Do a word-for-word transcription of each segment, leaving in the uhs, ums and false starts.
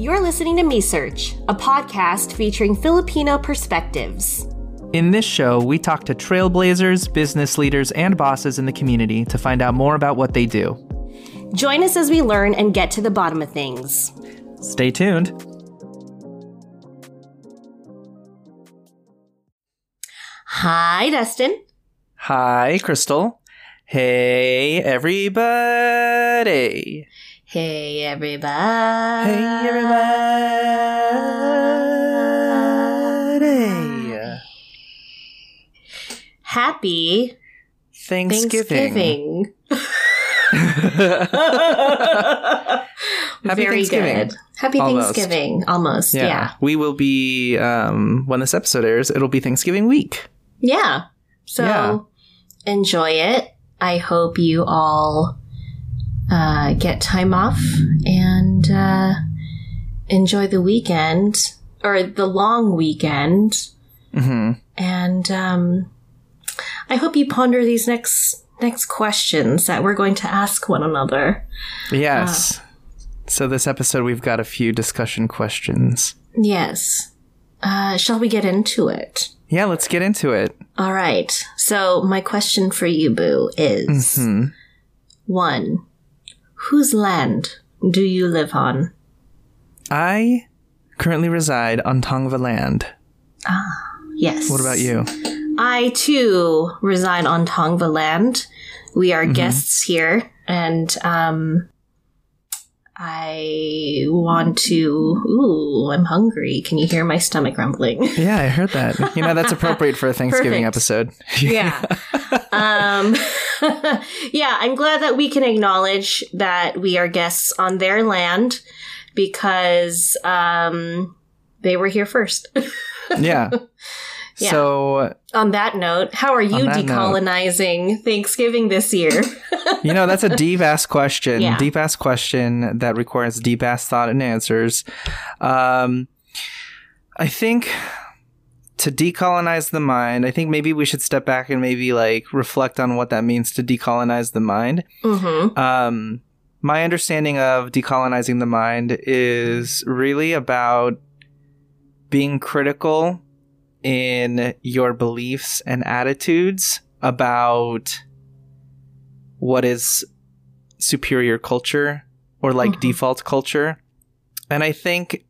You're listening to MeSearch, a podcast featuring Filipino perspectives. In this show, we talk to trailblazers, business leaders, and bosses in the community to find out more about what they do. Join us as we learn and get to the bottom of things. Stay tuned. Hi, Dustin. Hi, Crystal. Hey, everybody. Hey, everybody. Hey, everybody. Happy Thanksgiving. Thanksgiving. Happy Very Thanksgiving. Good. Happy Almost. Thanksgiving. Almost, yeah. yeah. We will be, um, when this episode airs, it'll be Thanksgiving week. Yeah. So yeah. Enjoy it. I hope you all... Uh, get time off and uh, enjoy the weekend or the long weekend. Mm-hmm. And um, I hope you ponder these next next questions that we're going to ask one another. Yes. Uh, so this episode, we've got a few discussion questions. Yes. Uh, shall we get into it? Yeah, let's get into it. All right. So my question for you, Boo, is mm-hmm. one. Whose land do you live on? I currently reside on Tongva land. Ah, yes. What about you? I, too, reside on Tongva land. We are mm-hmm. guests here, and um, I want to... Ooh, I'm hungry. Can you hear my stomach rumbling? Yeah, I heard that. You know, that's appropriate for a Thanksgiving episode. Yeah. um... yeah, I'm glad that we can acknowledge that we are guests on their land because um, they were here first. yeah. yeah. So on that note, how are you decolonizing note, Thanksgiving this year? You know, that's a deep ass question. Yeah. Deep ass question that requires deep ass thought and answers. Um, I think... To decolonize the mind, I think maybe we should step back and maybe like reflect on what that means to decolonize the mind. Mm-hmm. Um, my understanding of decolonizing the mind is really about being critical in your beliefs and attitudes about what is superior culture or like mm-hmm. default culture. And I think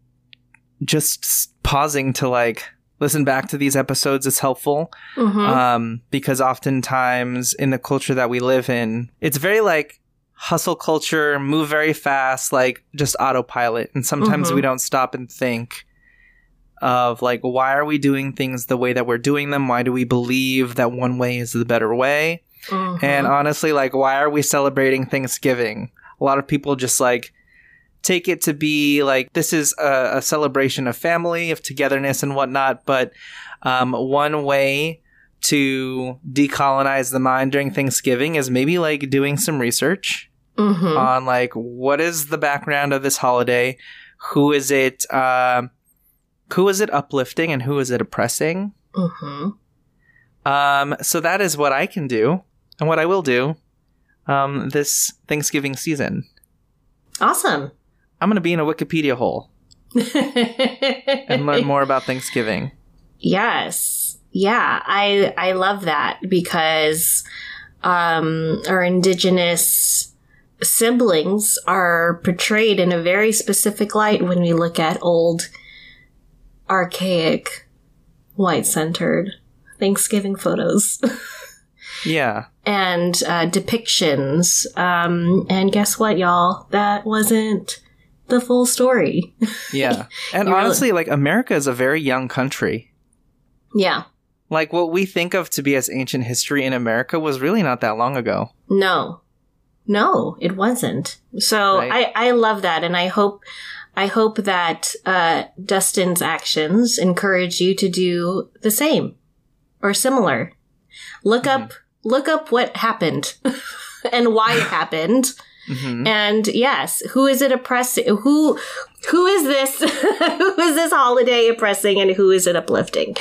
just pausing to like... Listen back to these episodes is helpful mm-hmm. um, because oftentimes in the culture that we live in, it's very like hustle culture, move very fast, like just autopilot. And sometimes mm-hmm. we don't stop and think of like, why are we doing things the way that we're doing them? Why do we believe that one way is the better way? Mm-hmm. And honestly, like, why are we celebrating Thanksgiving? A lot of people just like, take it to be like this is a, a celebration of family, of togetherness and whatnot. But um, one way to decolonize the mind during Thanksgiving is maybe like doing some research mm-hmm. on like what is the background of this holiday? Who is it? Uh, who is it uplifting and who is it oppressing? Mm-hmm. Um, so that is what I can do and what I will do um, this Thanksgiving season. Awesome. I'm going to be in a Wikipedia hole and learn more about Thanksgiving. Yes. Yeah. I I love that because um, our indigenous siblings are portrayed in a very specific light when we look at old, archaic, white-centered Thanksgiving photos. Yeah. And uh, depictions. Um, and guess what, y'all? That wasn't... the full story. Yeah. And honestly, like America is a very young country. Yeah. Like what we think of to be as ancient history in America was really not that long ago. No. No, it wasn't. So right? I, I love that. And I hope I hope that uh, Dustin's actions encourage you to do the same or similar. Look mm-hmm. up look up what happened and why it happened. Mm-hmm. And yes, who is it oppressing? Who, who is this? Who is this holiday oppressing and who is it uplifting?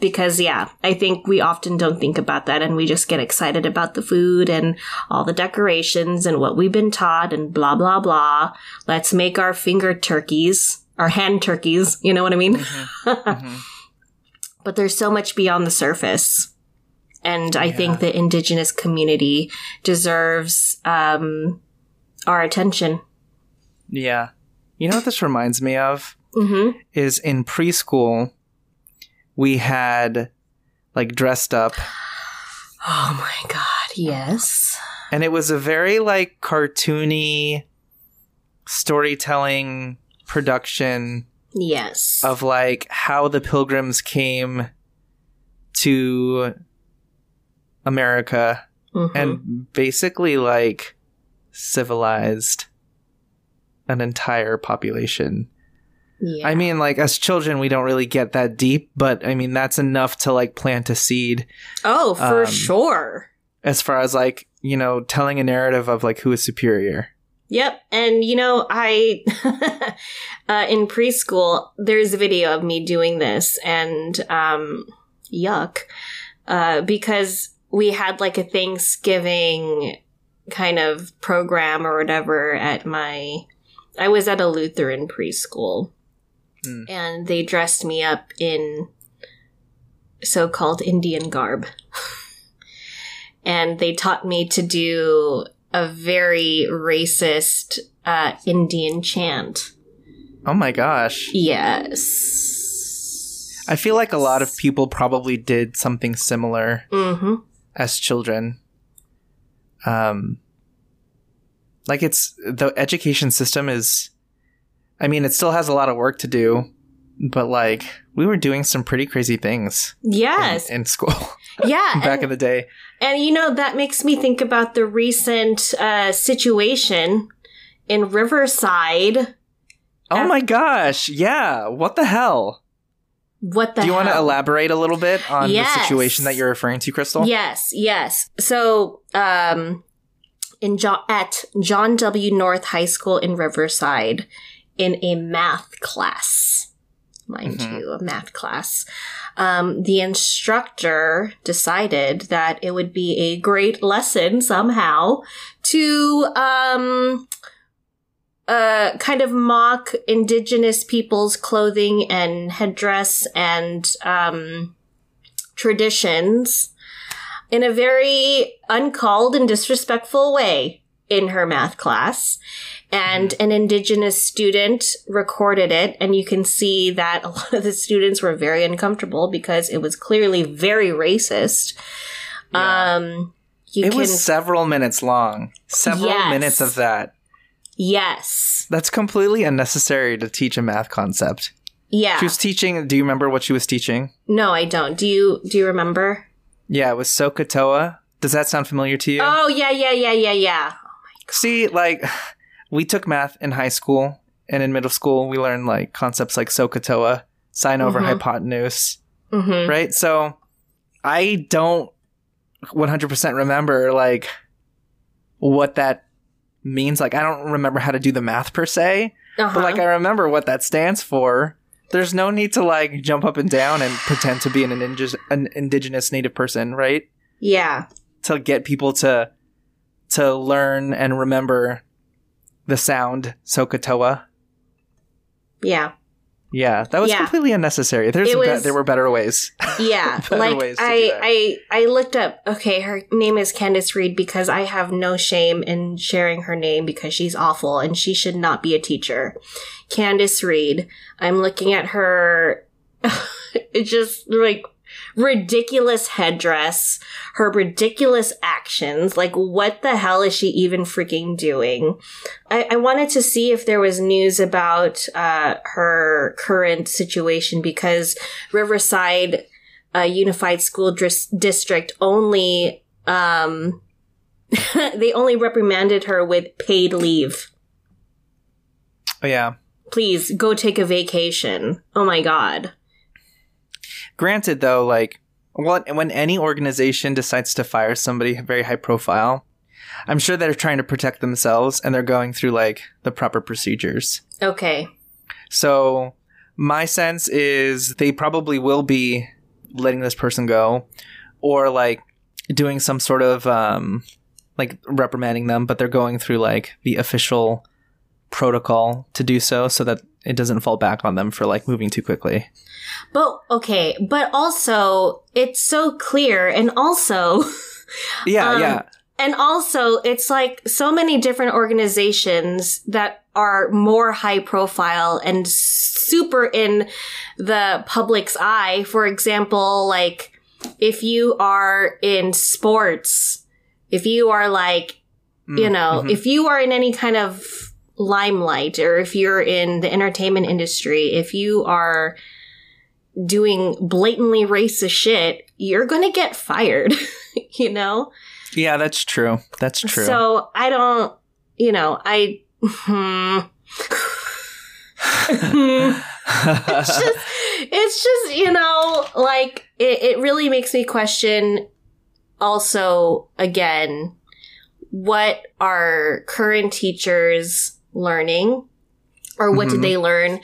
Because yeah, I think we often don't think about that and we just get excited about the food and all the decorations and what we've been taught and blah, blah, blah. Let's make our finger turkeys. are hand turkeys. You know what I mean? Mm-hmm. Mm-hmm. But there's so much beyond the surface. And I yeah. think the indigenous community deserves um, our attention. Yeah. You know what this reminds me of? Mm-hmm. Is in preschool, we had, like, dressed up. Oh, my God. Yes. And it was a very, like, cartoony storytelling production. Yes. Of, like, how the Pilgrims came to America mm-hmm. and basically, like, civilized an entire population. Yeah. I mean, like, as children, we don't really get that deep, but, I mean, that's enough to, like, plant a seed. Oh, for um, sure. As far as, like, you know, telling a narrative of, like, who is superior. Yep. And, you know, I, uh, in preschool, there's a video of me doing this, and, um, yuck, uh, because we had, like, a Thanksgiving kind of program or whatever at my, I was at a Lutheran preschool. Mm. And they dressed me up in so-called Indian garb. And they taught me to do a very racist uh, Indian chant. Oh my gosh. Yes. I feel like a lot of people probably did something similar mm-hmm. as children. Um, like it's, the education system is... I mean, it still has a lot of work to do, but, like, we were doing some pretty crazy things. Yes. In, in school. Yeah. Back and, in the day. And, you know, that makes me think about the recent uh, situation in Riverside. Oh, Af- my gosh. Yeah. What the hell? What the hell? Do you want to elaborate a little bit on yes. the situation that you're referring to, Crystal? Yes. Yes. So, um, in jo- at John W. North High School in Riverside... in a math class, mind mm-hmm. you, a math class, um, the instructor decided that it would be a great lesson somehow to um, uh, kind of mock indigenous people's clothing and headdress and um, traditions in a very uncalled and disrespectful way in her math class. And an indigenous student recorded it, and you can see that a lot of the students were very uncomfortable because it was clearly very racist. Yeah. Um, you it can... was several minutes long. Several yes. minutes of that. Yes. That's completely unnecessary to teach a math concept. Yeah. She was teaching... Do you remember what she was teaching? No, I don't. Do you Do you remember? Yeah, it was SOHCAHTOA. Does that sound familiar to you? Oh, yeah, yeah, yeah, yeah, yeah. Oh, my God. See, like... We took math in high school, and in middle school, we learned, like, concepts like SOHCAHTOA, sine over mm-hmm. hypotenuse, mm-hmm. right? So I don't one hundred percent remember, like, what that means. Like, I don't remember how to do the math per se, uh-huh. but, like, I remember what that stands for. There's no need to, like, jump up and down and pretend to be an, indig- an indigenous native person, right? Yeah. To get people to to learn and remember... the sound, SOHCAHTOA. Yeah. Yeah, that was yeah. completely unnecessary. There's was, be- there were better ways. Yeah, better like ways I, I, I looked up, okay, her name is Candace Reed because I have no shame in sharing her name because she's awful and she should not be a teacher. Candace Reed, I'm looking at her, it's just like ridiculous headdress, her ridiculous actions. Like, what the hell is she even freaking doing? I, I wanted to see if there was news about uh, her current situation because Riverside uh, Unified School Dris- District only, um, they only reprimanded her with paid leave. Oh, yeah. Please, go take a vacation. Oh, my God. Granted, though, like, when any organization decides to fire somebody very high profile, I'm sure they're trying to protect themselves and they're going through, like, the proper procedures. Okay. So my sense is they probably will be letting this person go or, like, doing some sort of, um, like, reprimanding them, but they're going through, like, the official protocol to do so so that it doesn't fall back on them for like moving too quickly. But okay, but also it's so clear, and also yeah, um, yeah. And also, it's like so many different organizations that are more high profile and super in the public's eye. For example, like if you are in sports, if you are like, mm, you know, mm-hmm. if you are in any kind of limelight, or if you're in the entertainment industry, if you are doing blatantly racist shit, you're going to get fired, you know? Yeah, that's true. That's true. So I don't, you know, I, hmm. it's just, it's just, you know, like it, it really makes me question also, again, what are current teachers learning, or what mm-hmm. did they learn?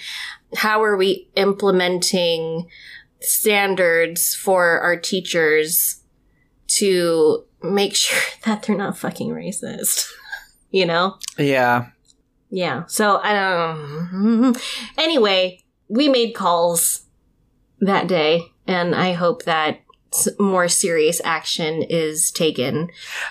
How are we implementing standards for our teachers to make sure that they're not fucking racist, you know? Yeah. Yeah. So, I don't know. Anyway, we made calls that day, and I hope that more serious action is taken.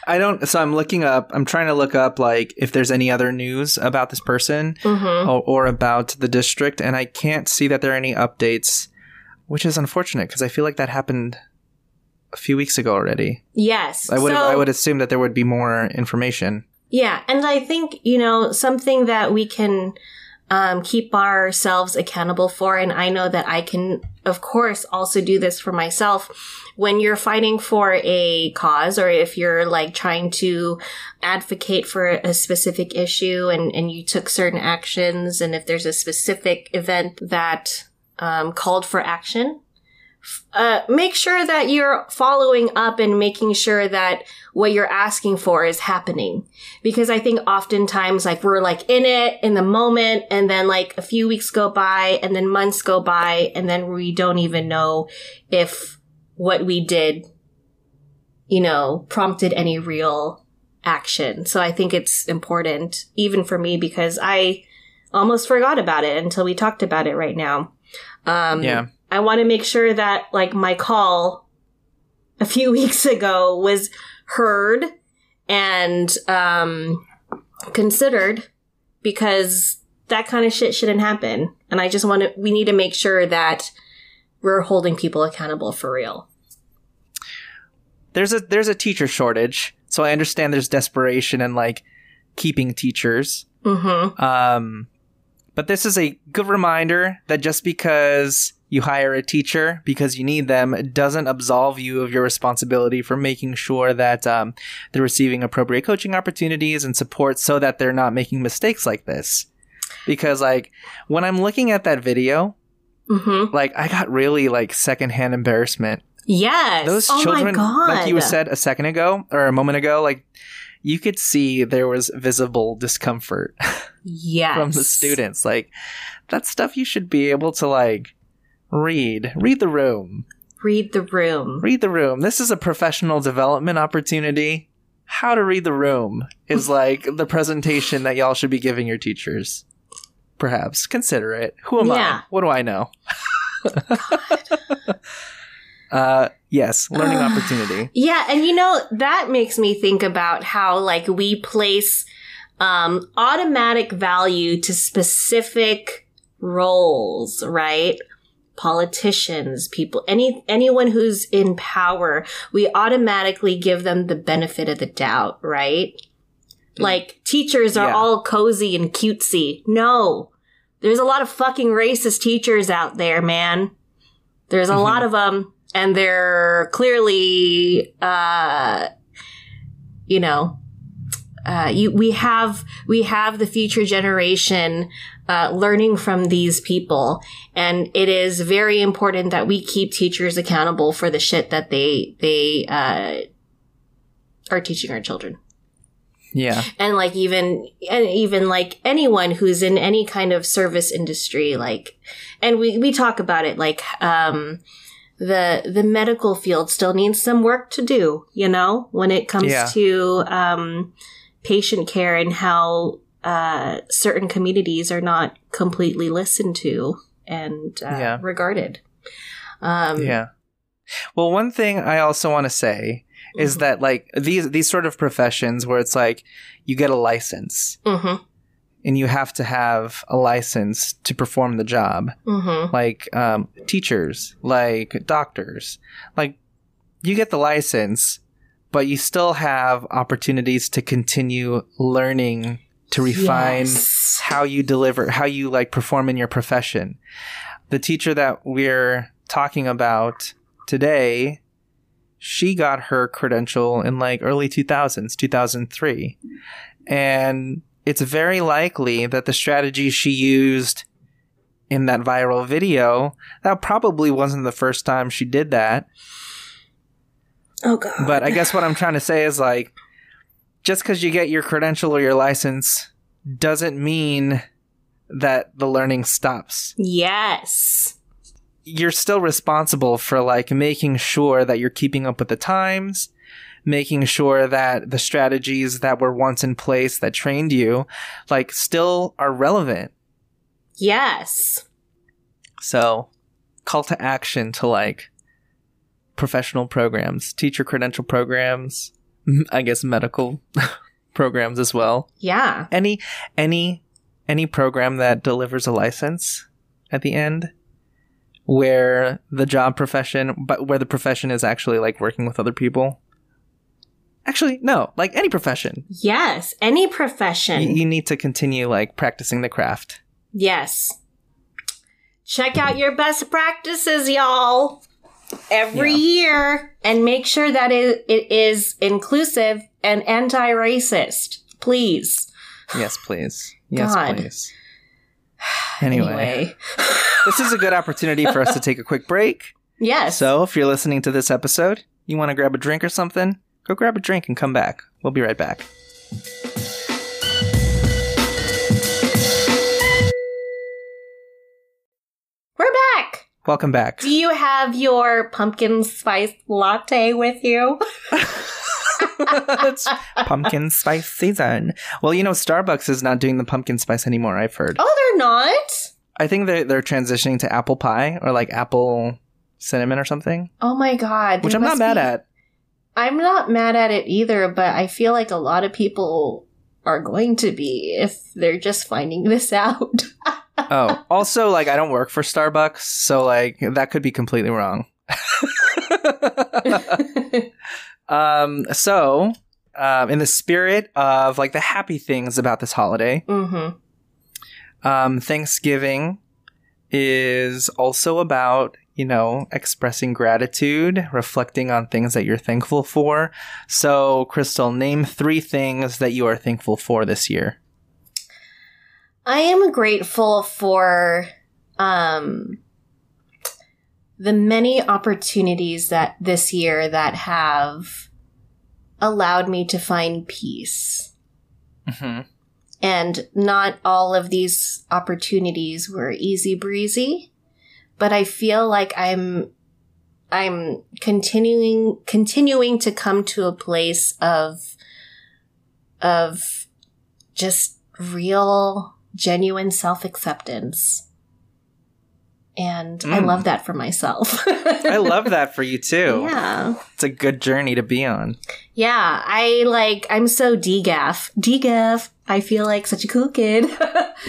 I don't... So, I'm looking up... I'm trying to look up, like, if there's any other news about this person mm-hmm. or, or about the district, and I can't see that there are any updates, which is unfortunate, because I feel like that happened a few weeks ago already. Yes. I would so, I would assume that there would be more information. Yeah. And I think, you know, something that we can um, keep ourselves accountable for, and I know that I can, of course, also do this for myself. When you're fighting for a cause, or if you're like trying to advocate for a specific issue, and, and you took certain actions, and if there's a specific event that um, called for action, Uh, make sure that you're following up and making sure that what you're asking for is happening. Because I think oftentimes, like, we're like in it, in the moment, and then like a few weeks go by, and then months go by, and then we don't even know if what we did, you know, prompted any real action. So I think it's important, even for me, because I almost forgot about it until we talked about it right now. Um, yeah. I want to make sure that, like, my call a few weeks ago was heard and um, considered, because that kind of shit shouldn't happen. And I just want to, we need to make sure that we're holding people accountable for real. There's a, there's a teacher shortage. So I understand there's desperation in, like, keeping teachers. Mm-hmm. Um, but this is a good reminder that just because you hire a teacher because you need them, it doesn't absolve you of your responsibility for making sure that um, they're receiving appropriate coaching opportunities and support so that they're not making mistakes like this. Because, like, when I'm looking at that video, mm-hmm. like, I got really, like, secondhand embarrassment. Yes. Those oh children, my God. Like you said a second ago or a moment ago, like, you could see there was visible discomfort yes. from the students. Like, that's stuff you should be able to, like, Read. Read the room. Read the room. Read the room. This is a professional development opportunity. How to read the room is like the presentation that y'all should be giving your teachers. Perhaps. Consider it. Who am yeah. I? What do I know? God. Uh, yes. Learning uh, opportunity. Yeah. And you know, that makes me think about how, like, we place um, automatic value to specific roles, right? Politicians, people, any anyone who's in power, we automatically give them the benefit of the doubt, right? Mm. Like, teachers are yeah. all cozy and cutesy. No, there's a lot of fucking racist teachers out there, man. There's a mm-hmm. lot of them, and they're clearly, uh, you know, uh, you we have we have the future generation. Uh, learning from these people. And it is very important that we keep teachers accountable for the shit that they they uh, are teaching our children. Yeah. And like even and even like anyone who's in any kind of service industry, like, and we, we talk about it, like um, the the medical field still needs some work to do, you know, when it comes yeah. to um, patient care and how uh, certain communities are not completely listened to and uh, yeah. regarded. Um, yeah. Well, one thing I also want to say mm-hmm. is that, like, these these sort of professions where it's like you get a license. Mm-hmm. And you have to have a license to perform the job. Mm-hmm. Like um, teachers, like doctors. Like, you get the license, but you still have opportunities to continue learning, to refine yes. how you deliver, how you, like, perform in your profession. The teacher that we're talking about today, she got her credential in, like, early two thousands, two thousand three. And it's very likely that the strategy she used in that viral video, that probably wasn't the first time she did that. Oh, God. But I guess what I'm trying to say is, like, just because you get your credential or your license doesn't mean that the learning stops. Yes. You're still responsible for, like, making sure that you're keeping up with the times, making sure that the strategies that were once in place that trained you, like, still are relevant. Yes. So, call to action to, like, professional programs, teacher credential programs, I guess medical programs as well. Yeah. Any, any, any program that delivers a license at the end, where the job profession, but where the profession is actually, like, working with other people. Actually, no, like, any profession. Yes, any profession. You, you need to continue, like, practicing the craft. Yes. Check out your best practices, y'all, every yeah. year, and make sure that it, it is inclusive and anti-racist. Please. Yes, please. Yes, God. Please. Anyway. anyway. This is a good opportunity for us to take a quick break. Yes. So if you're listening to this episode, you want to grab a drink or something, go grab a drink and come back. We'll be right back. We're back. Welcome back. Do you have your pumpkin spice latte with you? It's pumpkin spice season. Well, you know, Starbucks is not doing the pumpkin spice anymore, I've heard. Oh, they're not? I think they're, they're transitioning to apple pie or, like, apple cinnamon or something. Oh, my God. Which I'm not mad be- at. I'm not mad at it either, but I feel like a lot of people are going to be if they're just finding this out. Oh, also, like, I don't work for Starbucks, so, like, that could be completely wrong. um, so, um, in the spirit of, like, the happy things about this holiday, mm-hmm. um, Thanksgiving is also about, you know, expressing gratitude, reflecting on things that you're thankful for. So, Crystal, name three things that you are thankful for this year. I am grateful for um, the many opportunities that this year that have allowed me to find peace. Mm-hmm. And not all of these opportunities were easy breezy. But I feel like I'm I'm continuing continuing to come to a place of of just real, genuine self-acceptance. And mm. I love that for myself. I love that for you too. Yeah. It's a good journey to be on. Yeah. I like, I'm so degaff. Degaff. I feel like such a cool kid.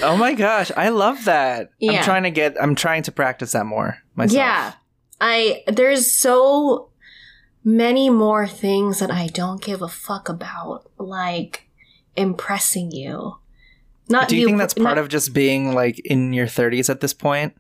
Oh my gosh. I love that. Yeah. I'm trying to get, I'm trying to practice that more myself. Yeah. I, there's so many more things that I don't give a fuck about, like impressing you. Not Do you, you think that's part not- of just being like in your thirties at this point?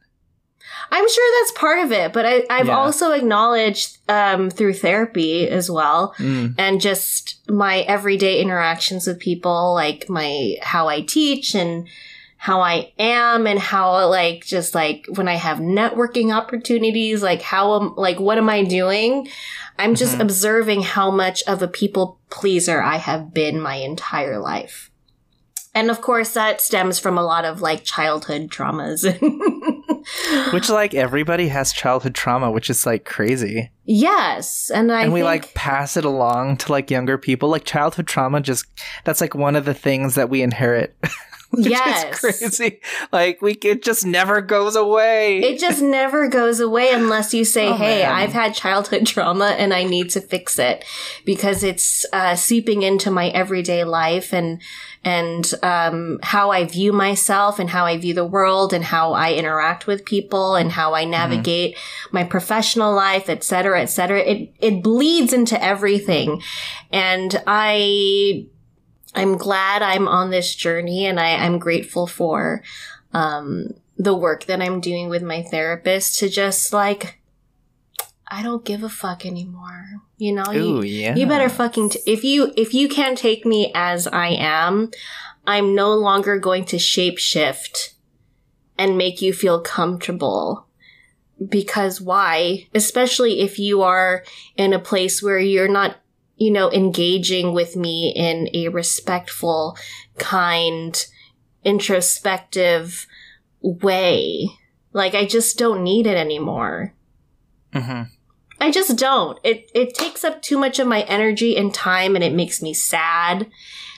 I'm sure that's part of it, but I, I've yeah. also acknowledged um, through therapy as well, mm. and just my everyday interactions with people, like my how I teach and how I am, and how like just like when I have networking opportunities, like how am like what am I doing? I'm just mm-hmm. observing how much of a people pleaser I have been my entire life. And, of course, that stems from a lot of, like, childhood traumas and Which, like, everybody has childhood trauma, which is, like, crazy. Yes. And I And we, think... like, pass it along to, like, younger people. Like, childhood trauma just, that's, like, one of the things that we inherit. Which yes. is crazy. Like, we it just never goes away. It just never goes away unless you say, oh, hey, man. I've had childhood trauma and I need to fix it because it's uh, seeping into my everyday life and and um, how I view myself and how I view the world and how I interact with people and how I navigate mm-hmm. my professional life, et cetera, et cetera. It, it bleeds into everything. And I... I'm glad I'm on this journey, and I, I'm grateful for um, the work that I'm doing with my therapist to just, like, I don't give a fuck anymore. You know, Ooh, you, yeah. you better fucking t- if you if you can't take me as I am, I'm no longer going to shapeshift and make you feel comfortable. Because why? Especially if you are in a place where you're not, you know, engaging with me in a respectful, kind, introspective way. Like, I just don't need it anymore. Mm-hmm. I just don't. It it takes up too much of my energy and time, and it makes me sad.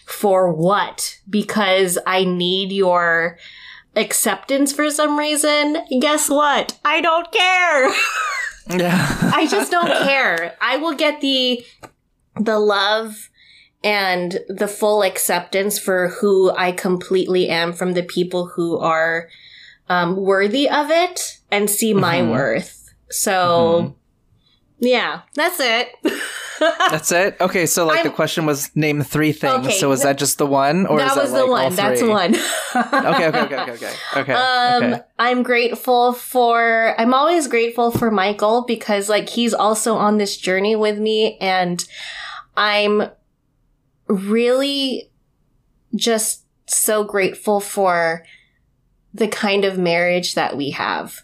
For what? Because I need your acceptance for some reason? Guess what? I don't care. Yeah. I just don't care. I will get the... the love and the full acceptance for who I completely am from the people who are um, worthy of it and see my mm-hmm. worth. So, mm-hmm. yeah, that's it. That's it? Okay, so like I'm, the question was name three things. Okay, so is that just the one? Or that is was that, the like, one. All three? That's one. okay, okay, okay, okay, okay. Okay, um, okay. I'm grateful for, I'm always grateful for Michael because, like, he's also on this journey with me, and I'm really just so grateful for the kind of marriage that we have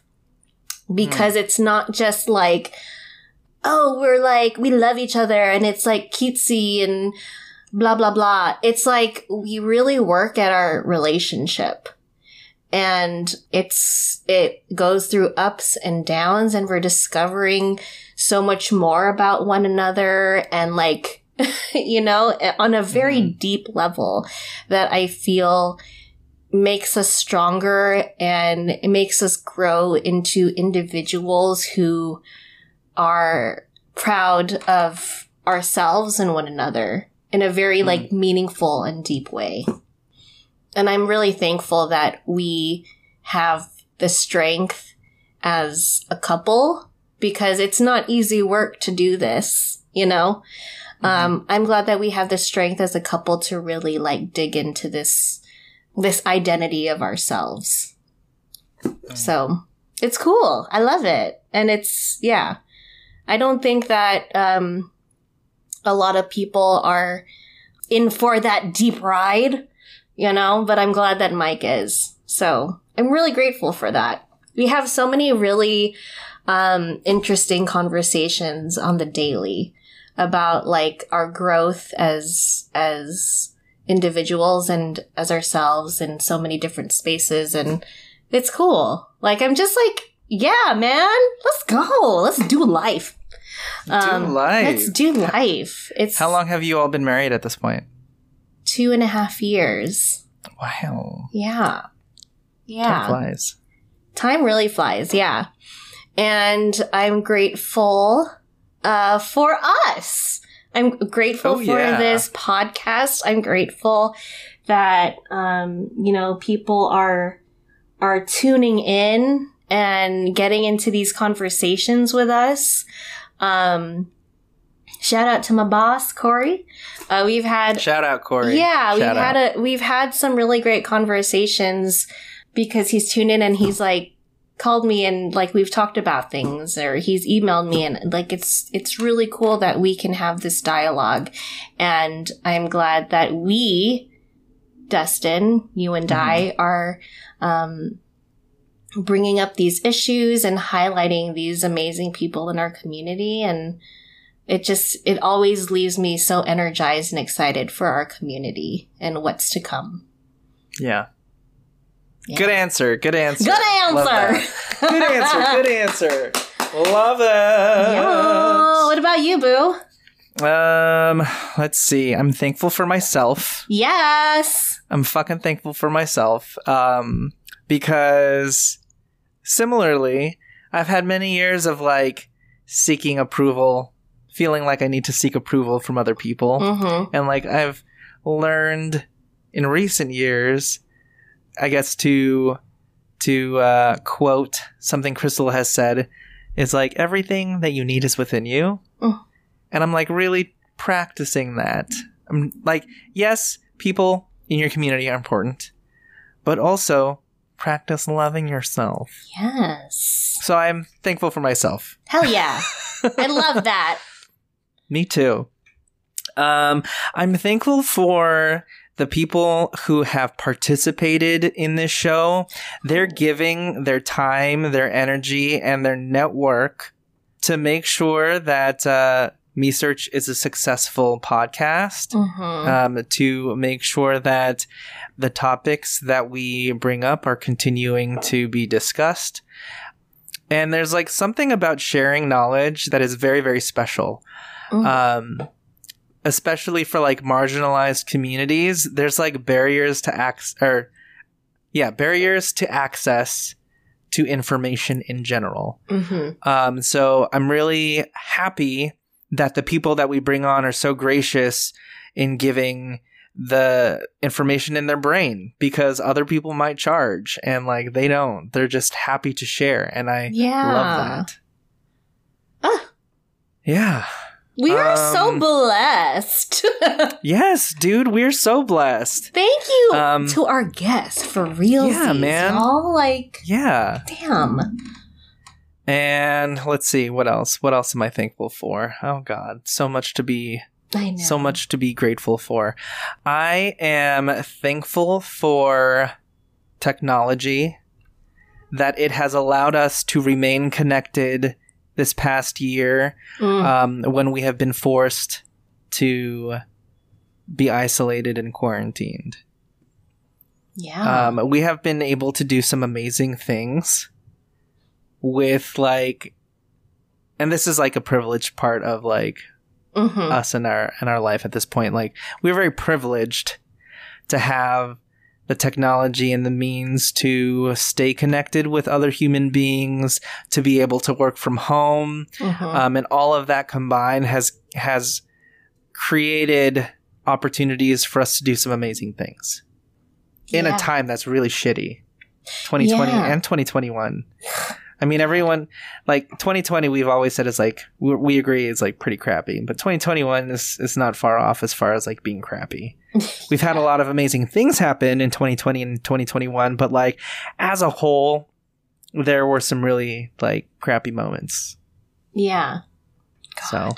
because mm. it's not just like, oh, we're like, we love each other and it's like cutesy and blah, blah, blah. It's like we really work at our relationship and it's, it goes through ups and downs and we're discovering so much more about one another and, like, you know, on a very mm-hmm. deep level that I feel makes us stronger and it makes us grow into individuals who are proud of ourselves and one another in a very, like, meaningful and deep way. And I'm really thankful that we have the strength as a couple because it's not easy work to do this, you know? Mm-hmm. Um, I'm glad that we have the strength as a couple to really, like, dig into this, this identity of ourselves. Mm-hmm. So it's cool. I love it. And it's, yeah. I don't think that um, a lot of people are in for that deep ride, you know, but I'm glad that Mike is. So I'm really grateful for that. We have so many really um, interesting conversations on the daily about, like, our growth as as individuals and as ourselves in so many different spaces. And it's cool. Like, I'm just like, yeah, man, let's go. Let's do life. Um, do life. Let's do life. It's How long have you all been married at this point? Two and a half years. Wow. Yeah. Yeah. Time flies. Time really flies, yeah. And I'm grateful uh, for us. I'm grateful oh, for yeah. this podcast. I'm grateful that, um, you know, people are are tuning in and getting into these conversations with us. Um, shout out to my boss, Corey. Uh, we've had shout out Corey. Yeah, shout we've out. had a we've had some really great conversations because he's tuned in and he's, like, called me and, like, we've talked about things or he's emailed me and, like, it's it's really cool that we can have this dialogue, and I'm glad that we, Dustin, you and mm-hmm. I, are. Um, bringing up these issues and highlighting these amazing people in our community. And it just, it always leaves me so energized and excited for our community and what's to come. Yeah. yeah. Good answer. Good answer. Good answer. Good answer. Good answer. Love it. Yo, what about you, Boo? Um, let's see. I'm thankful for myself. Yes. I'm fucking thankful for myself. Um, because similarly, I've had many years of like seeking approval, feeling like I need to seek approval from other people. Mm-hmm. And like I've learned in recent years, I guess to to uh, quote something Crystal has said, is like everything that you need is within you. Oh. And I'm like really practicing that. I'm like, yes, people in your community are important, but also practice loving yourself. Yes. So I'm thankful for myself. Hell yeah. I love that. Me too. Um, I'm thankful for the people who have participated in this show. They're giving their time, their energy, and their network to make sure that uh, MeSearch is a successful podcast, mm-hmm. um, to make sure that the topics that we bring up are continuing to be discussed. And there's like something about sharing knowledge that is very, very special. Mm-hmm. Um Especially for like marginalized communities, there's like barriers to access, or yeah, barriers to access to information in general. Mm-hmm. Um, so I'm really happy that the people that we bring on are so gracious in giving the information in their brain, because other people might charge and like they don't. They're just happy to share, and I yeah. love that. Oh. Yeah. We are um, so blessed. Yes, dude, we're so blessed. Thank you um, to our guests for real. Yeah, man. All like, yeah. Damn. And let's see, what else? What else am I thankful for? Oh God, so much to be. I know. So much to be grateful for. I am thankful for technology, that it has allowed us to remain connected this past year, mm. um, when we have been forced to be isolated and quarantined. Yeah. Um, we have been able to do some amazing things with like, and this is like a privileged part of like mm-hmm. us and our, and our life at this point. Like we're very privileged to have the technology and the means to stay connected with other human beings, to be able to work from home, mm-hmm. um, and all of that combined has has created opportunities for us to do some amazing things yeah. in a time that's really shitty. twenty twenty yeah. and twenty twenty-one. I mean, everyone like twenty twenty. We've always said is like we, we agree is like pretty crappy, but twenty twenty-one is is not far off as far as like being crappy. We've had a lot of amazing things happen in twenty twenty and twenty twenty-one, but like as a whole, there were some really like crappy moments. Yeah. God.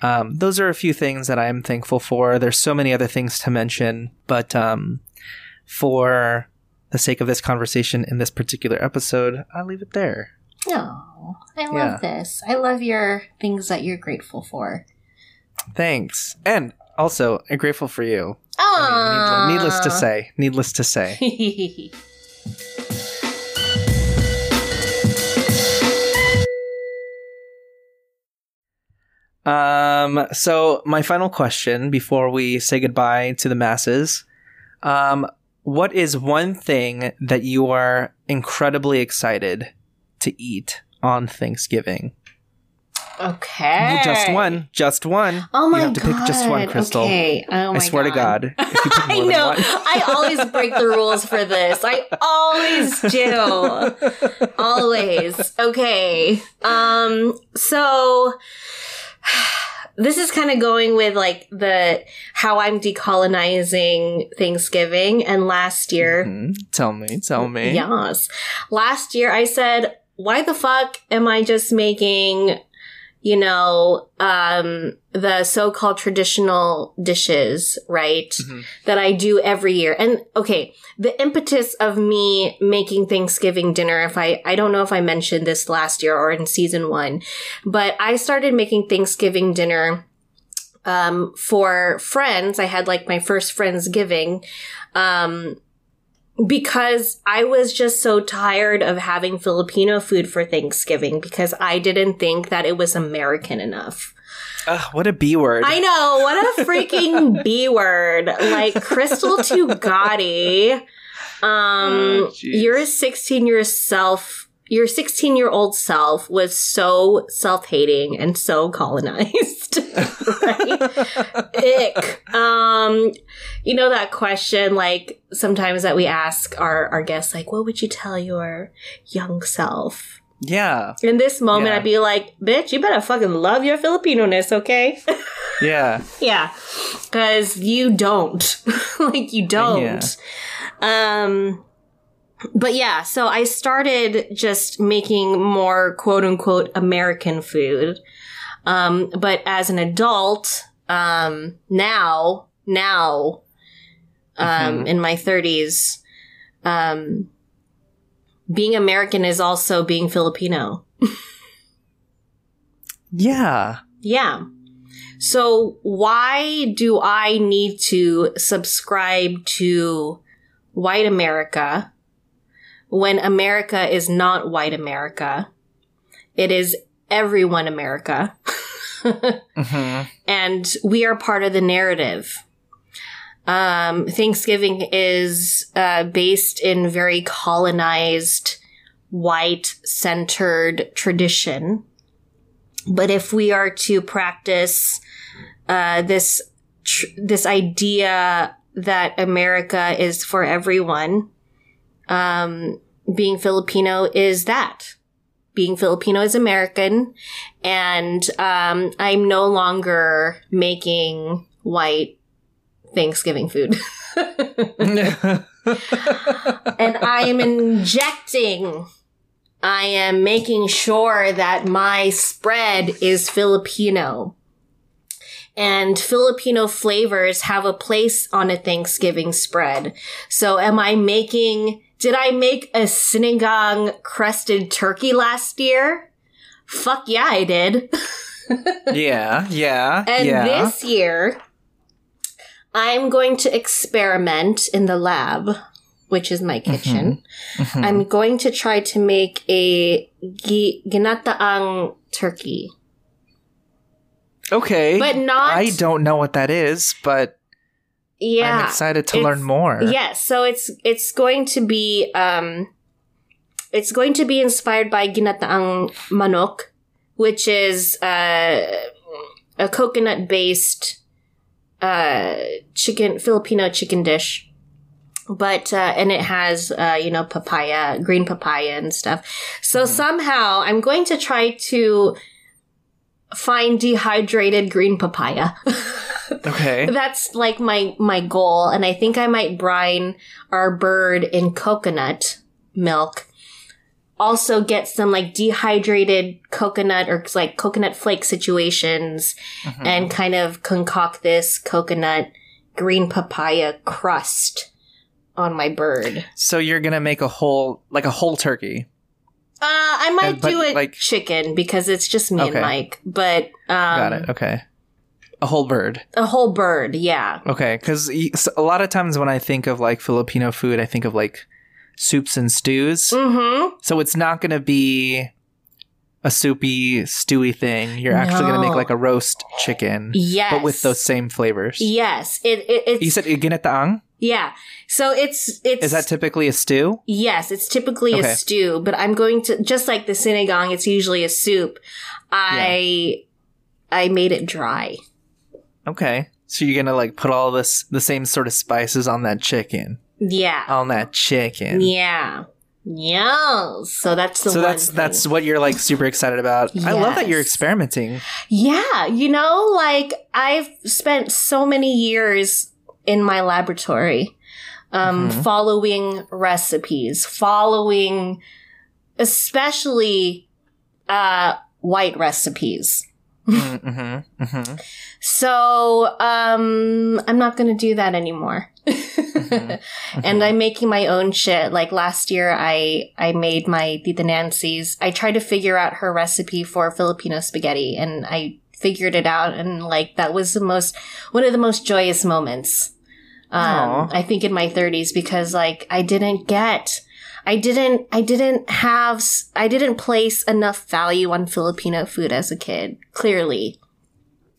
So, um, those are a few things that I am thankful for. There's so many other things to mention, but um, for the sake of this conversation in this particular episode, I'll leave it there. Oh, I love yeah. this. I love your things that you're grateful for. Thanks. And also, I'm grateful for you. Oh, I mean, needless, needless to say, needless to say. um. So, my final question before we say goodbye to the masses, um, what is one thing that you are incredibly excited to eat on Thanksgiving? Okay. You just one. Just one. Oh my God. You have to God. Pick just one, Crystal. Okay. Oh my I swear God. To God. If you pick more I know. Than one. I always break the rules for this. I always do. Always. Okay. Um, so this is kind of going with like the how I'm decolonizing Thanksgiving. And last year. Mm-hmm. Tell me. Tell me. Yes. Last year I said, why the fuck am I just making, you know, um, the so-called traditional dishes, right? Mm-hmm. That I do every year. And okay, the impetus of me making Thanksgiving dinner, if I, I don't know if I mentioned this last year or in season one, but I started making Thanksgiving dinner, um, for friends. I had like my first Friendsgiving, um, because I was just so tired of having Filipino food for Thanksgiving because I didn't think that it was American enough. Ugh, what a B word. I know. What a freaking B word. Like, Crystal Tugati, um, oh, your sixteen-year self, your sixteen-year-old self was so self-hating and so colonized. Right? Ick. Um, you know that question, like, sometimes that we ask our, our guests, like, what would you tell your young self? Yeah. In this moment, yeah. I'd be like, bitch, you better fucking love your Filipino-ness, okay? Yeah. Yeah. Because you don't. Like, you don't. Yeah. Um, but yeah, so I started just making more quote-unquote American food. Um, but as an adult, um, now, now, um, mm-hmm. in my thirties, um... being American is also being Filipino. Yeah. Yeah. So why do I need to subscribe to white America when America is not white America? It is everyone America. Mm-hmm. And we are part of the narrative. Um, Thanksgiving is uh, based in very colonized, white-centered tradition. But if we are to practice uh, this tr- this idea that America is for everyone, um, being Filipino is that. Being Filipino is American, and um, I'm no longer making white Thanksgiving food. And I am injecting. I am making sure that my spread is Filipino. And Filipino flavors have a place on a Thanksgiving spread. So am I making, did I make a Sinigang crusted turkey last year? Fuck yeah, I did. Yeah, yeah. And yeah. This year, I'm going to experiment in the lab, which is my kitchen. Mm-hmm. Mm-hmm. I'm going to try to make a gi- Ginataang turkey. Okay. But not... I don't know what that is, but yeah, I'm excited to learn more. Yeah, so it's it's going to be um it's going to be inspired by Ginataang Manok, which is uh, a coconut-based Uh, chicken, Filipino chicken dish. But, uh, and it has, uh, you know, papaya, green papaya and stuff. So mm-hmm. somehow I'm going to try to find dehydrated green papaya. Okay. That's like my, my goal. And I think I might brine our bird in coconut milk. Also get some like dehydrated coconut or like coconut flake situations mm-hmm. and kind of concoct this coconut green papaya crust on my bird. So you're going to make a whole, like a whole turkey. Uh, I might and, but, do a like, chicken because it's just me okay. and Mike, but, um, got it. Okay. A whole bird. A whole bird. Yeah. Okay. 'Cause a lot of times when I think of like Filipino food, I think of like soups and stews. Mm-hmm. So it's not going to be a soupy, stewy thing. You're actually no. going to make like a roast chicken. Yes. But with those same flavors. Yes. It, it, it's, you said ginataang? Yeah. So it's, it's... Is that typically a stew? Yes. It's typically okay. a stew. But I'm going to... Just like the sinigang, it's usually a soup. I yeah. I made it dry. Okay. So you're going to like put all this the same sort of spices on that chicken. Yeah. On that chicken. Yeah. Yeah. So that's the so one that's thing. That's what you're like super excited about. Yes. I love that you're experimenting. Yeah. You know, like I've spent so many years in my laboratory um, mm-hmm. following recipes, following especially uh, white recipes. Mm-hmm. Mm-hmm. So um, I'm not going to do that anymore. Mm-hmm. Mm-hmm. And I'm making my own shit. Like last year, I, I made my Tita Nancy's. I tried to figure out her recipe for Filipino spaghetti, and I figured it out. And like that was the most one of the most joyous moments Um, I think in my thirties, because like I didn't get, I didn't, I didn't have, I didn't place enough value on Filipino food as a kid, clearly.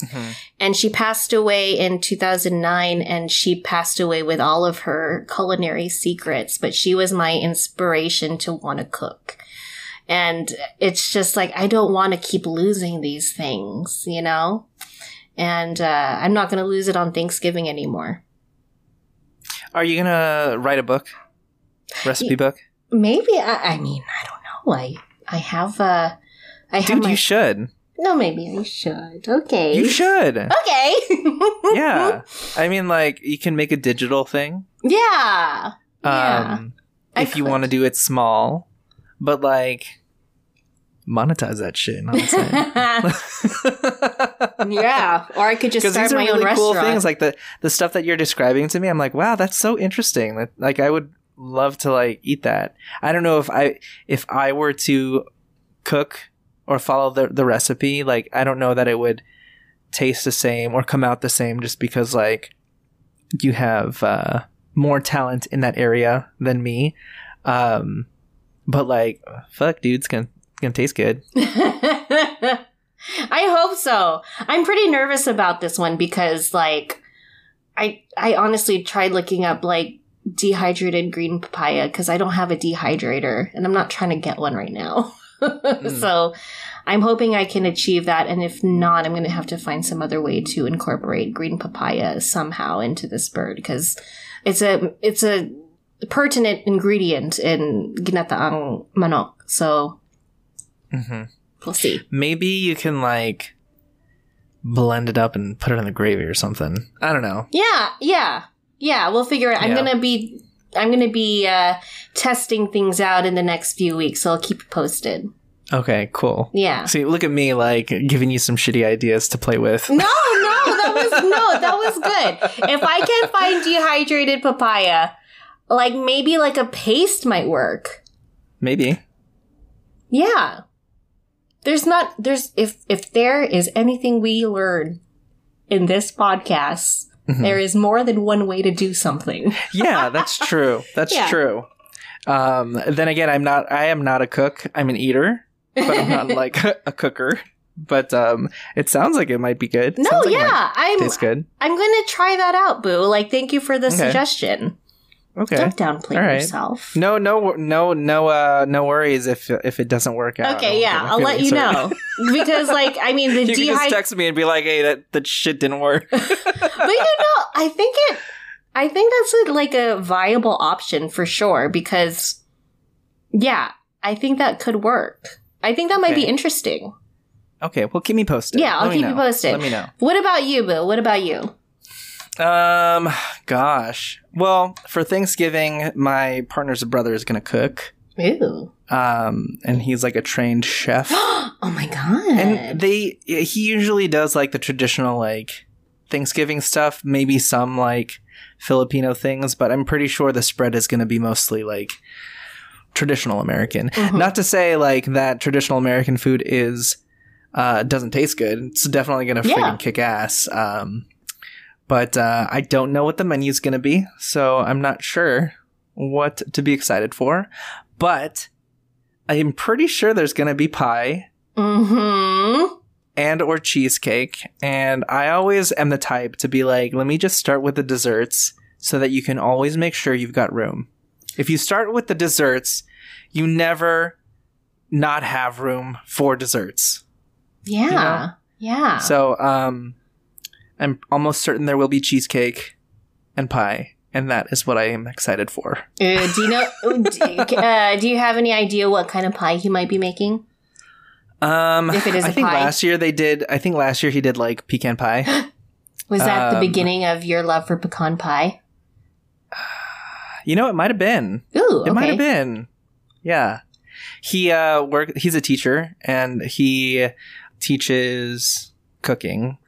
Mm-hmm. And she passed away in two thousand nine, and she passed away with all of her culinary secrets, but she was my inspiration to want to cook. And it's just like, I don't want to keep losing these things, you know? And uh, I'm not going to lose it on Thanksgiving anymore. Are you gonna write a book, recipe book? Maybe. I, I mean, I don't know. I I have a. I Dude, have my... you should. No, maybe I should. Okay. You should. Okay. Yeah. I mean, like you can make a digital thing. Yeah. Um, yeah. If you want to do it small, but like monetize that shit. Yeah, or I could just start my really own restaurant. Cool things like the the stuff that you're describing to me, I'm like, wow, that's so interesting. That, like, I would love to like eat that. I don't know if I if I were to cook or follow the the recipe, like I don't know that it would taste the same or come out the same, just because like you have uh, more talent in that area than me. Um, but like, fuck, dude, it's gonna it's gonna taste good. I hope so. I'm pretty nervous about this one because, like, I I honestly tried looking up, like, dehydrated green papaya because I don't have a dehydrator and I'm not trying to get one right now. Mm. So I'm hoping I can achieve that. And if not, I'm going to have to find some other way to incorporate green papaya somehow into this bird because it's a, it's a pertinent ingredient in Ginataang Manok. So... Mm-hmm. We'll see. Maybe you can like blend it up and put it in the gravy or something. I don't know. Yeah, yeah, yeah. We'll figure it out. Yeah. I'm gonna be, I'm gonna be uh, testing things out in the next few weeks, so I'll keep you posted. Okay, cool. Yeah. See, look at me like giving you some shitty ideas to play with. No, no, that was no, that was good. If I can find dehydrated papaya, like maybe like a paste might work. Maybe. Yeah. There's not, there's, if, if there is anything we learn in this podcast, mm-hmm. there is more than one way to do something. Yeah, that's true. That's yeah. true. Um, then again, I'm not, I am not a cook. I'm an eater, but I'm not like a cooker. But um, it sounds like it might be good. No, like yeah. I'm, tastes good. I'm going to try that out, boo. Like, thank you for the okay. suggestion. Okay. Don't downplay right. yourself. No, no, no, no, uh, no worries if if it doesn't work out. Okay, yeah, I'll let you know because, like, I mean, the you dehy- can just text me and be like, "Hey, that, that shit didn't work." But you know, I think it. I think that's a, like a viable option for sure because, yeah, I think that could work. I think that okay. might be interesting. Okay, well, keep me posted. Yeah, I'll let keep you posted. Let me know. What about you, Boo? What about you? Um, gosh. Well, for Thanksgiving, my partner's brother is going to cook. Ooh. Um, and he's like a trained chef. Oh my God. And they, he usually does like the traditional like Thanksgiving stuff, maybe some like Filipino things, but I'm pretty sure the spread is going to be mostly like traditional American. Mm-hmm. Not to say like that traditional American food is, uh, doesn't taste good. It's definitely going to yeah. freaking kick ass. Um, But uh, I don't know what the menu's going to be, so I'm not sure what to be excited for. But I'm pretty sure there's going to be pie mm-hmm. and or cheesecake. And I always am the type to be like, let me just start with the desserts so that you can always make sure you've got room. If you start with the desserts, you never not have room for desserts. Yeah. You know? Yeah. So, um... I'm almost certain there will be cheesecake and pie, and that is what I am excited for. Uh, do you know? uh, do you have any idea what kind of pie he might be making? Um, if it is, I a think pie? last year they did. I think last year he did like pecan pie. Was that um, the beginning of your love for pecan pie? You know, it might have been. Ooh, okay. It might have been. Yeah, he uh, work. He's a teacher, and he teaches cooking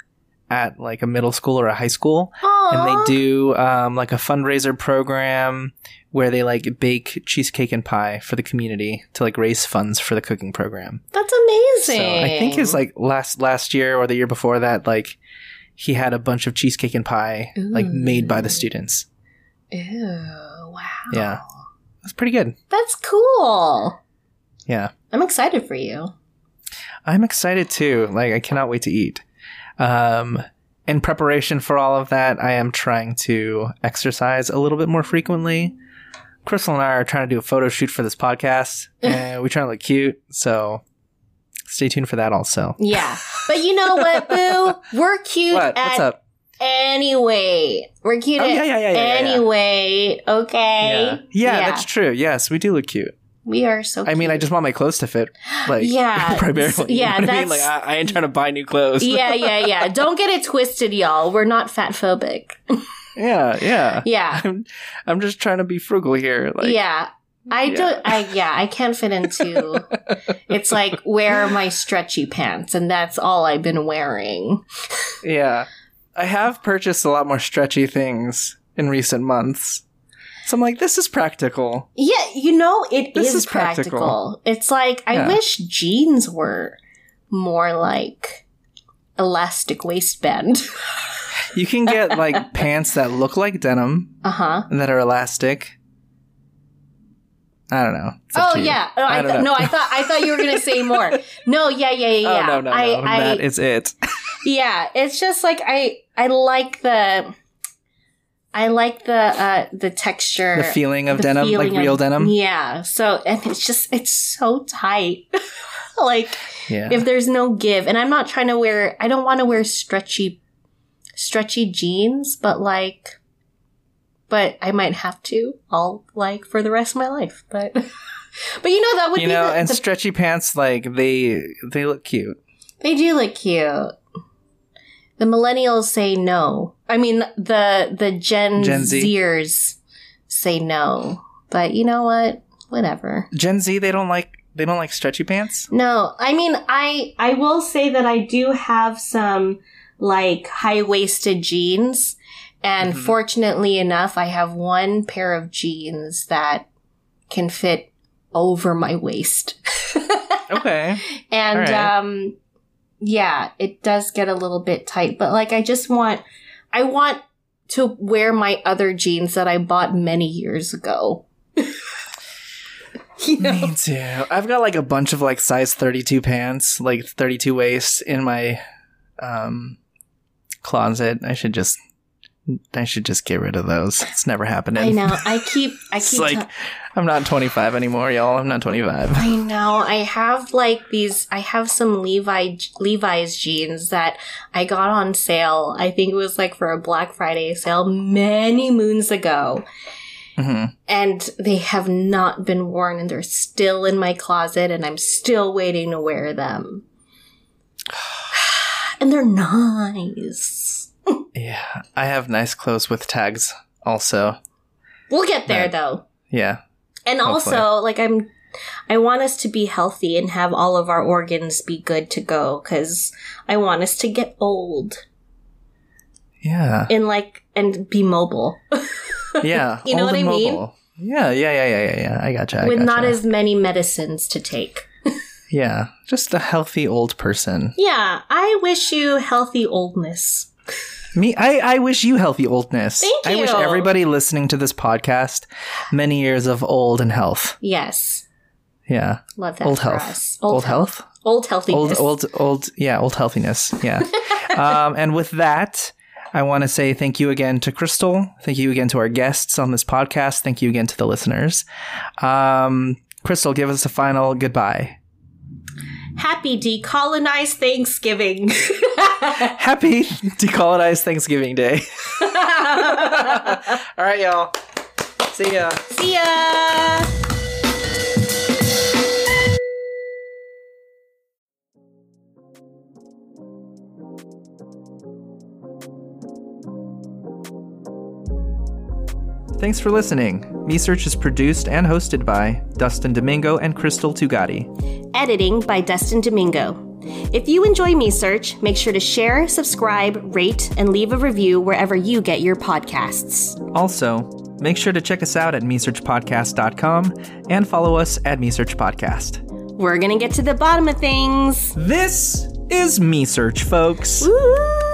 at like a middle school or a high school. Aww. And they do um, like a fundraiser program where they like bake cheesecake and pie for the community to like raise funds for the cooking program. That's amazing. So I think his like last last year or the year before that, like he had a bunch of cheesecake and pie Ooh. like made by the students. Ew, wow. Yeah. That's pretty good. That's cool. Yeah. I'm excited for you. I'm excited too. Like, I cannot wait to eat. Um, in preparation for all of that, I am trying to exercise a little bit more frequently. Crystal and I are trying to do a photo shoot for this podcast, and we're trying to look cute, so stay tuned for that also. Yeah. But you know what, Boo? We're cute what? What's at up? Anyway. We're cute oh, at yeah, yeah, yeah, yeah, anyway, yeah. okay? Yeah. Yeah, yeah, that's true. Yes, we do look cute. We are so cute. I mean, I just want my clothes to fit. Like, yeah. primarily. Yeah, you know that's... I mean? Like, I, I ain't trying to buy new clothes. yeah, yeah, yeah. Don't get it twisted, y'all. We're not fatphobic. Yeah, yeah. Yeah. I'm, I'm just trying to be frugal here. Like, yeah. I yeah. don't, I, yeah, I can't fit into, it's like, wear my stretchy pants, and that's all I've been wearing. Yeah. I have purchased a lot more stretchy things in recent months. So I'm like, this is practical. Yeah, you know, it this is, is practical. practical. It's like, I yeah. wish jeans were more like elastic waistband. You can get, like, pants that look like denim. Uh-huh. And that are elastic. I don't know. Oh, yeah. No, I, I, th- no, I thought I thought you were going to say more. No, yeah, yeah, yeah, yeah. Oh, no, no, I, no. I, that is it. Yeah. It's just, like, I I like the... I like the uh, the texture. The feeling of the denim, feeling like real of, denim. Yeah. So, and it's just, it's so tight. Like, yeah. if there's no give. And I'm not trying to wear, I don't want to wear stretchy stretchy jeans, but like, but I might have to all like for the rest of my life. But, but you know, that would you be know, the, and the, stretchy pants, like they, they look cute. They do look cute. The millennials say no. I mean, the the Gen, Gen Z. Zers say no. But you know what? Whatever. Gen Z, they don't like they don't like stretchy pants? No. I mean, I I will say that I do have some like high-waisted jeans, and mm-hmm. fortunately enough, I have one pair of jeans that can fit over my waist. Okay. And right. um yeah, it does get a little bit tight, but like I just want, I want to wear my other jeans that I bought many years ago. You know? Me too. I've got like a bunch of like size thirty-two pants, like thirty-two waist in my um, closet. I should just, I should just get rid of those. It's never happening. I know. I keep, I keep. It's like, t- I'm not twenty-five anymore, y'all. I'm not twenty-five. I know. I have like these, I have some Levi, Levi's jeans that I got on sale. I think it was like for a Black Friday sale many moons ago. Mm-hmm. And they have not been worn, and they're still in my closet, and I'm still waiting to wear them. And they're nice. Yeah. I have nice clothes with tags also. We'll get there that- though. Yeah. And hopefully. Also, like, I'm, I want us to be healthy and have all of our organs be good to go, because I want us to get old. Yeah. And, like, and be mobile. Yeah. You know what I mobile. mean? Yeah, yeah, yeah, yeah, yeah, yeah. I gotcha. I With gotcha. Not as many medicines to take. Yeah. Just a healthy old person. Yeah. I wish you healthy oldness. Me, I, I wish you healthy oldness. Thank you. I wish everybody listening to this podcast many years of old and health. Yes. Yeah. Love that. Old for health. Us. Old, old health. health. Old healthiness. Old, old, old, yeah, old healthiness. Yeah. um, and with that, I want to say thank you again to Crystal. Thank you again to our guests on this podcast. Thank you again to the listeners. Um, Crystal, give us a final goodbye. Happy decolonized Thanksgiving. Happy decolonized Thanksgiving Day. All right, y'all. See ya. See ya. Thanks for listening. MeSearch is produced and hosted by Dustin Domingo and Crystal Tugati. Editing by Dustin Domingo. If you enjoy MeSearch, make sure to share, subscribe, rate, and leave a review wherever you get your podcasts. Also, make sure to check us out at Me Search Podcast dot com and follow us at MeSearchPodcast. We're going to get to the bottom of things. This is MeSearch, folks. Woo!